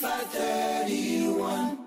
531.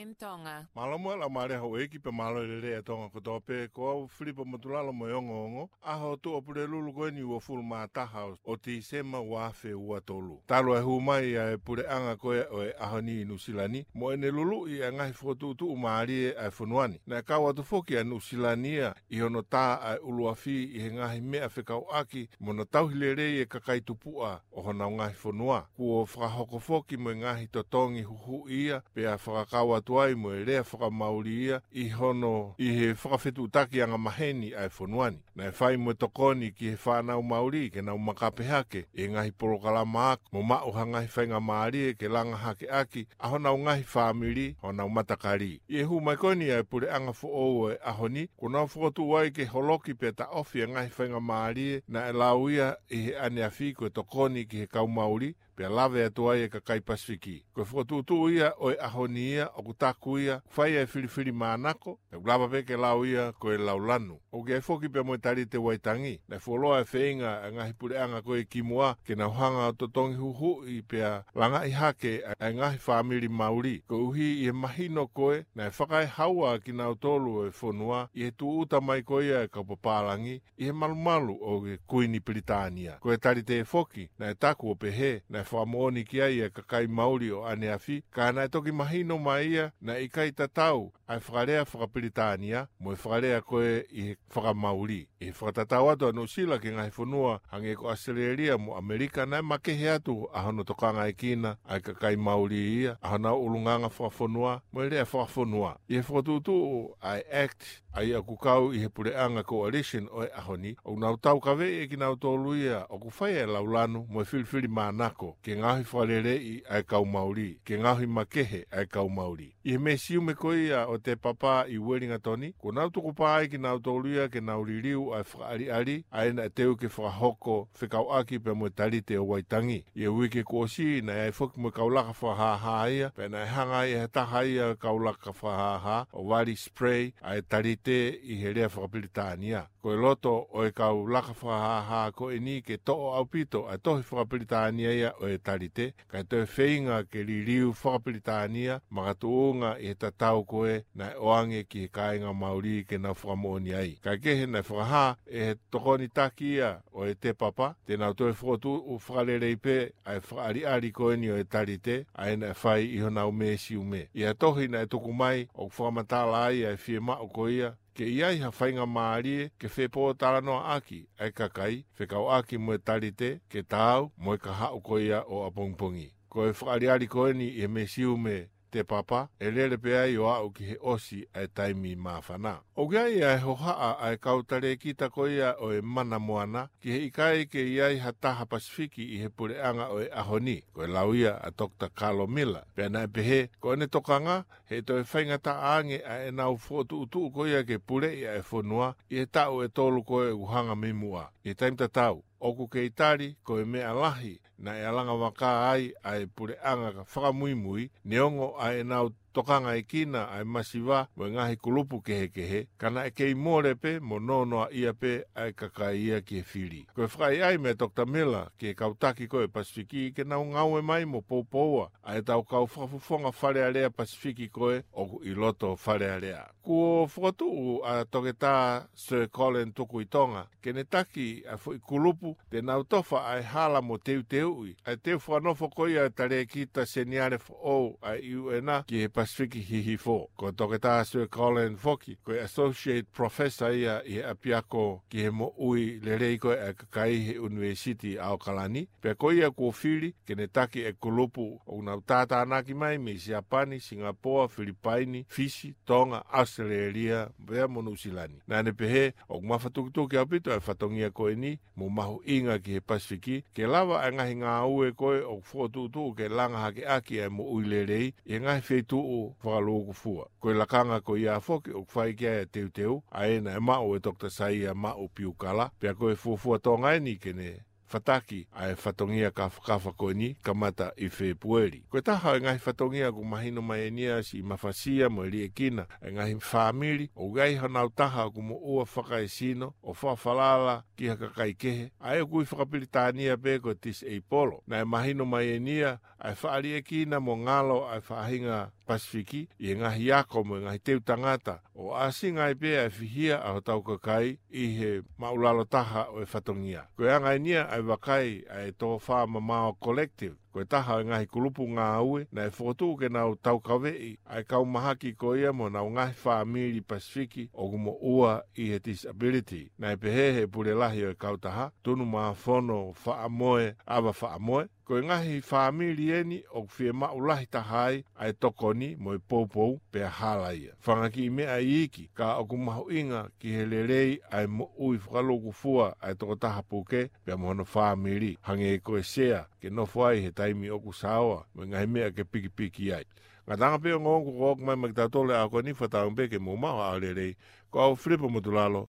Em Tonga. Malamo la marea ho eki pe malo le Tonga ko tope ko flipa motulalo moyongo aho tu opulelu ko ni wo full mata house o ti sema wafe watolu. Talo e huma ia e pure anga ko e aho ni nusilani mo ene lulu ia ngai foto tu umari e funuani. Na ka watu foki anu silania ionota ai uluafi i ngai me afekau aki monotau hilere e kakai tupua o na ngai funua ko frahoko foki mo ngai totongi huhu ia pe afrakawa tuai mo ere fra maulia i hono i he frafetu taki anga maheni ai fonuani na fai mo tokoni ki he fana o mauri ke na makapehake e ngai porokala mak mo ma o hanga fai nga mari ke langa hake aki a hona ngai family ona matakari e hu mai koni ai pure anga fo o a honi kuna fo tuai ke holoki peta ofi ngai fai nga mari na lauia e ane afiko tokoni ki he kau mauri pe lave atuai e kakai pasifiki ko fo tu ia o a honia o takuia faia filifili manako e glava pe ke lauia ko e laulanu o ke foki pe moitari te waitangi na foloa feinga nga hipuleanga ko e kimoa ke na hanga totongi huhu i pe langa i hake nga family mauri ko uhi e mahino koe na fakai haua ki na tolu e fonua e tu uta mai ko ia ka popalangi e malumalu o ke kuini Britania ko e tari te foki na taku pe he na famoni ki ia kakai mauri o aneafi kana toki mahino mai na ikai tatau ai frarea fra Britania mo frarea koe i fra mauri e fratatau atu anu sila ki ngai fonua hange ko Australia mo Amerika na makehe atu ahono tokanga ikina ai kakai mauri ia ahana ulunganga fra fonua mo rea fra fonua e frotutu ai act ai akukau i he pureanga coalition o ahoni o nautau kave e ki nautoluia o kufai laulanu mo filfili manako ki ngai fralere i ai kau mauri ki ngai makehe ai kau mauri I mesiu me koia o te papa I Wellingtoni ko na tu kupai ki na tolia ke na uliliu a frali ali a na teu ke frahoko fikau aki pe motalite o waitangi ye wiki kosi na e fok mo kaula fa ha ha ia pe na hanga e ta haia kaula ka fa ha ha o wali spray a talite I hele fra Britania ko loto o kaula ka fa ha ha ko eni ke to au pito a to fra Britania ia o talite ka to feinga ke liliu fra Britania magatu nga e tatau koe na oange ki kainga mauri ke na framoni ai ka ke na fraha e tokoni takia o e te papa te na to fotu u fralele ipe ai frali ali koe ni o talite ai na fai I na umesi ume ia tohi na tukumai o framatala ai e firma o koia ke ia ha fainga maari ke fepo talano aki ai kakai fekau aki mo talite ke tau mo ka ha o koia o apongpongi koe frali ali koe ni e mesiume te papa elele pe ai o au ki he osi ai taimi mafana o gai ai hohaa ai kautare kita koia o e mana moana ki he ikai ke iai hataha pasifiki I he pureanga o e ahoni ko e lauia a Dr. Carlo Miller pe na pehe ko ne tokanga he to e whaingata aange a e nau fotu utu koia ke pure I e fonua I e tau e tolu koe uhanga mimua I taimtatau oku ke itari ko e mea lahi na e alanga waka ai ai pureanga ka whakamuimui neongo ai nau tokanga ikina ai masiwa mo ngahi kulupu kehekehe kana e kei more pe mo nonoa ia pe ai kakai ia ki e whiri. Koe whakai ai me Dr. Miller ki e kautaki koe Pasifiki ke nau ngau e mai mo poupoua ai tau kau whafufonga wharearea Pasifiki koe oku iloto wharearea. Kuo whakatuu a toketa Sir Colin Tukuitonga ke ne taki a fo ikulupu te nau tofa ai hala mo teu teui ai teu whanofo koe ai tare kita seniare o ai uena ki e Pasifiki hihifo. Ko toketa Sir Colin Foki, koe Associate Professor ia I Apiako ki he mo ui lerei koe a kakai he University Aukalani. Pea koe ia kua whiri ke ne taki e kulupu o nau tata anaki mai me Japani, Singapore, Filipaini, Fiji, Tonga, Australia, pea mo Nusilani. Nane pehe, o kumafatukutuki apito e fatongia koe ni mo mahu inga ki he Pasifiki ke lava a ngahi ngā ue koe o kufotutu ke langa hake aki e mo ui lerei e ngahi feitu o whakaloku fua. Koe lakanga koe ia foki o kwhai kia e teuteu aena e mao e Dr. Saia mao piukala pia koe fuafua tonga e ni kene Fataki ai fatongia ka whakawhakoni ka mata i Februari. Koe taha e ngai fatongia ku mahino maenia si mafasia mo elie kina e ngai whamiri o gai hanau taha ku mo ua whakaesino o whawhalala ki haka kaikehe. Ae kui whakapilitania peko tis e polo. Na e mahino maenia ai whaalie kina mo ngalo ai whahinga Pasifiki i ngahi ako mo ngahi teu tangata o asi ngai pea e whihia a hotau kakai i he maulalo taha o e fatongia. Koe angai nia ai wakai ai tō whamamao collective. Koe taha ngahi kulupu ngā aue na e whotu ke nau tau kawei ai kaumahaki ko ia mo nau ngahi whamiri Pasifiki o kumo ua i he disability. Na e pehehe pulelahi o e kautaha tunu maafono whaamoe awa whaamoe. Koe ngahi whamiri eni o kufie maulahi tahai ai tokoni mo e poupou pe hala ia. Whangaki i mea i iki ka o kumahu inga ki he lelei ai mo ui whakaloku fua ai toko taha puke pe mohono whamiri. Hange e koe sea ke nofo ai he taimi oku sawa mo ngahi mea ke pikipiki ai. Ngatanga peo ngongu kok mai magtatole a koni whataungbeke mo maha a lelei ko au flipo motulalo